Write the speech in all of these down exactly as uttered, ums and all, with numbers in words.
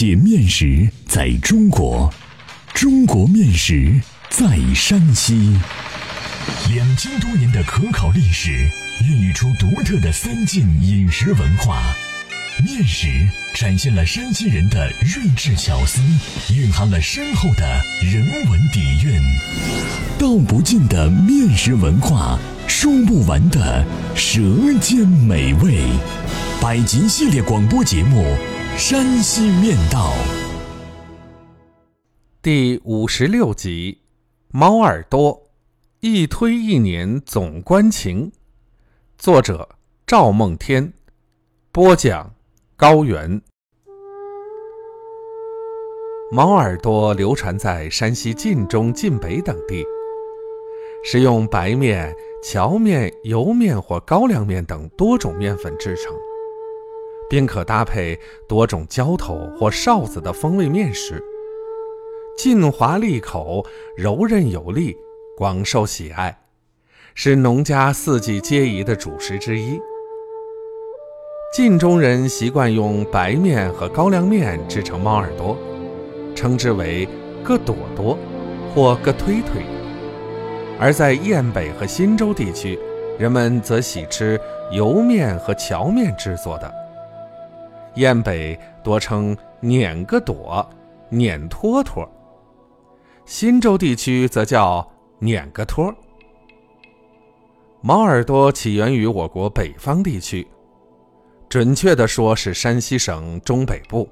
界面食在中国，中国面食在山西。两千多年的可考历史，孕育出独特的三晋饮食文化。面食展现了山西人的睿智巧思，蕴含了深厚的人文底蕴。道不尽的面食文化，说不完的舌尖美味。百集系列广播节目《山西面道》第五十六集：猫耳朵，一推一撵总关情。作者：赵梦天，播讲：高原。猫耳朵流传在山西晋中、晋北等地，是用白面、荞面、油面或高粱面等多种面粉制成，并可搭配多种浇头或臊子的风味面食，劲滑利口，柔韧有力，广受喜爱，是农家四季皆宜的主食之一。晋中人习惯用白面和高粱面制成猫耳朵，称之为个朵朵或个推推。而在雁北和忻州地区，人们则喜吃油面和荞面制作的。雁北多称碾个朵、碾托托，忻州地区则叫碾个托。猫耳朵起源于我国北方地区，准确地说是山西省中北部、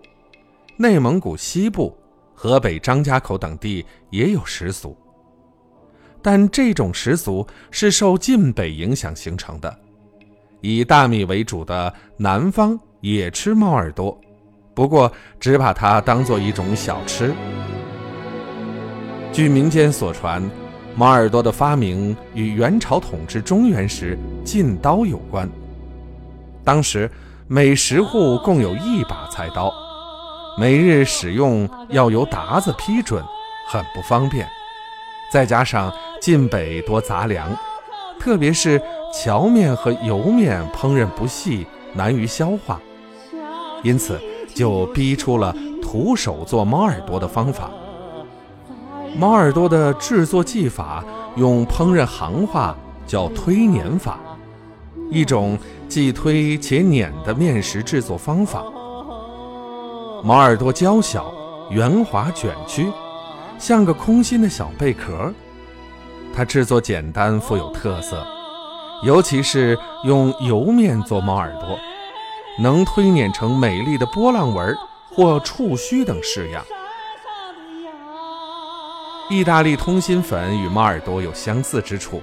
内蒙古西部、河北张家口等地也有食俗，但这种食俗是受晋北影响形成的。以大米为主的南方也吃猫耳朵，不过只把它当作一种小吃。据民间所传，猫耳朵的发明与元朝统治中原时禁刀有关。当时每十户共有一把菜刀，每日使用要由鞑子批准，很不方便。再加上晋北多杂粮，特别是荞面和油面烹饪不细，难于消化，因此就逼出了徒手做猫耳朵的方法。猫耳朵的制作技法用烹饪行话叫推碾法，一种既推且碾的面食制作方法。猫耳朵娇小圆滑卷曲，像个空心的小贝壳，它制作简单富有特色，尤其是用油面做猫耳朵，能推碾成美丽的波浪纹或触须等式样。意大利通心粉与猫耳朵有相似之处，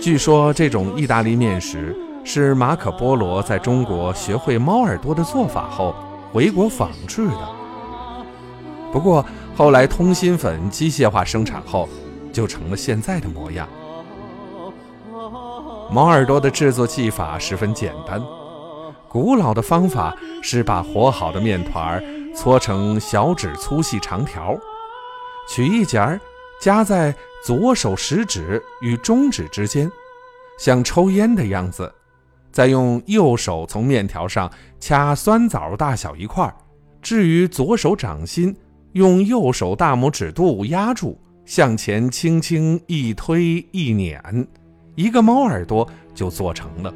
据说这种意大利面食是马可波罗在中国学会猫耳朵的做法后回国仿制的。不过后来通心粉机械化生产后，就成了现在的模样。猫耳朵的制作技法十分简单，古老的方法是把和好的面团搓成小指粗细长条，取一截夹在左手食指与中指之间，像抽烟的样子，再用右手从面条上掐酸枣大小一块，置于左手掌心，用右手大拇指肚压住，向前轻轻一推一碾，一个猫耳朵就做成了。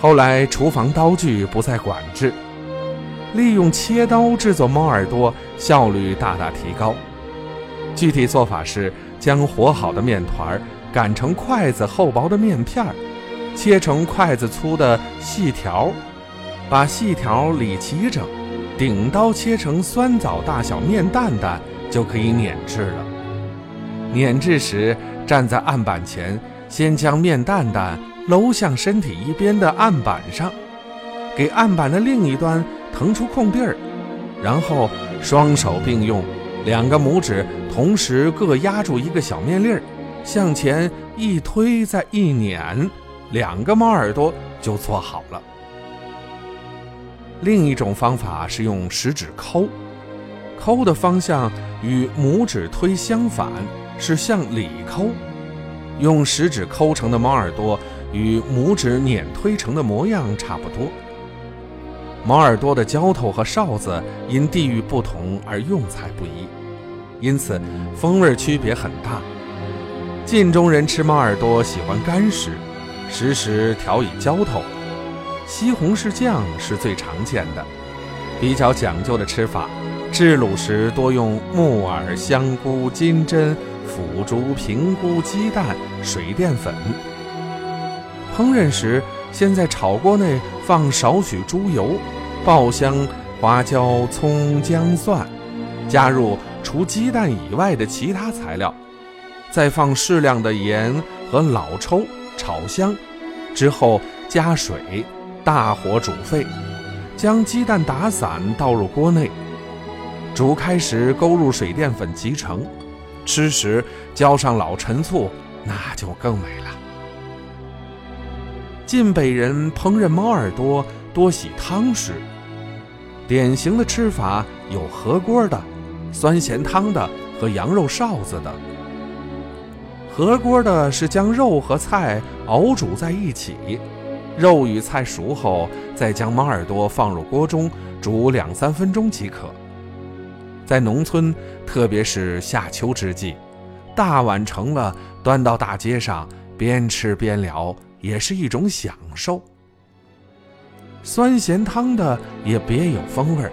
后来厨房刀具不再管制，利用切刀制作猫耳朵效率大大提高。具体做法是将和好的面团擀成筷子厚薄的面片，切成筷子粗的细条，把细条理齐整，顶刀切成酸枣大小面蛋蛋，就可以碾制了。碾制时站在案板前，先将面蛋蛋搂向身体一边的案板上，给案板的另一端腾出空地儿，然后双手并用，两个拇指同时各压住一个小面粒儿，向前一推再一碾，两个猫耳朵就做好了。另一种方法是用食指抠，抠的方向与拇指推相反，是向里抠。用食指抠成的猫耳朵与拇指碾推成的模样差不多。毛耳朵的浇头和哨子因地域不同而用材不一，因此风味区别很大。晋中人吃猫耳朵喜欢干食，时时调以浇头，西红柿酱是最常见的。比较讲究的吃法，制卤时多用木耳、香菇、金针、腐竹、平菇、鸡蛋、水淀粉。烹饪时先在炒锅内放少许猪油，爆香花椒、葱、姜、蒜，加入除鸡蛋以外的其他材料，再放适量的盐和老抽炒香，之后加水，大火煮沸，将鸡蛋打散倒入锅内，煮开时勾入水淀粉即成。吃时浇上老陈醋，那就更美了。晋北人烹饪猫耳朵多喜汤食，典型的吃法有合锅的、酸咸汤的和羊肉臊子的。合锅的是将肉和菜熬煮在一起，肉与菜熟后，再将猫耳朵放入锅中煮两三分钟即可。在农村，特别是夏秋之际，大碗盛了端到大街上，边吃边聊，也是一种享受。酸咸汤的也别有风味，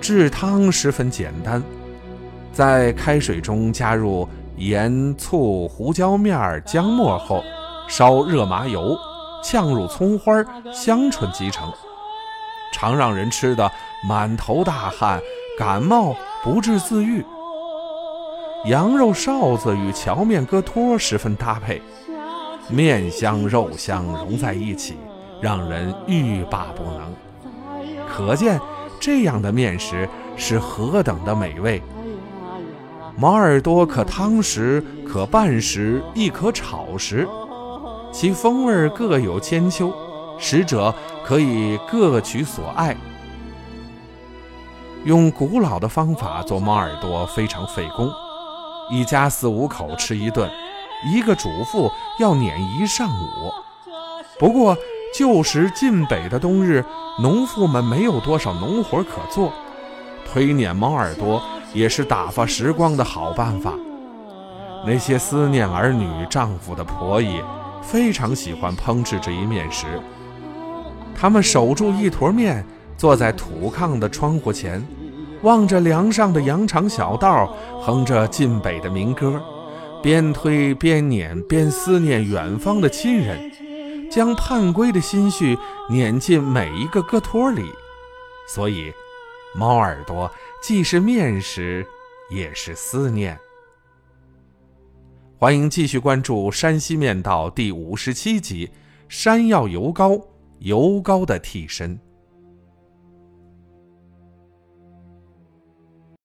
制汤十分简单，在开水中加入盐、醋、胡椒面、姜末后，烧热麻油，呛入葱花、香椿即成。常让人吃的满头大汗，感冒不治自愈。羊肉臊子与荞面疙托十分搭配，面香肉香融在一起，让人欲罢不能。可见这样的面食是何等的美味。猫耳朵可汤食，可拌食，亦可炒食，其风味各有千秋，食者可以各取所爱。用古老的方法做猫耳朵非常费工，一家四五口吃一顿，一个主妇要捻一上午。不过旧时晋北的冬日，农妇们没有多少农活可做，推捻猫耳朵也是打发时光的好办法。那些思念儿女丈夫的婆姨非常喜欢烹制这一面食，她们守住一坨面，坐在土炕的窗户前，望着梁上的羊肠小道，哼着晋北的民歌，边推边捻，边思念远方的亲人，将盼归的心绪捻进每一个疙托里。所以猫耳朵既是面食，也是思念。欢迎继续关注山西面道第五十七集，山药油糕，油糕的替身。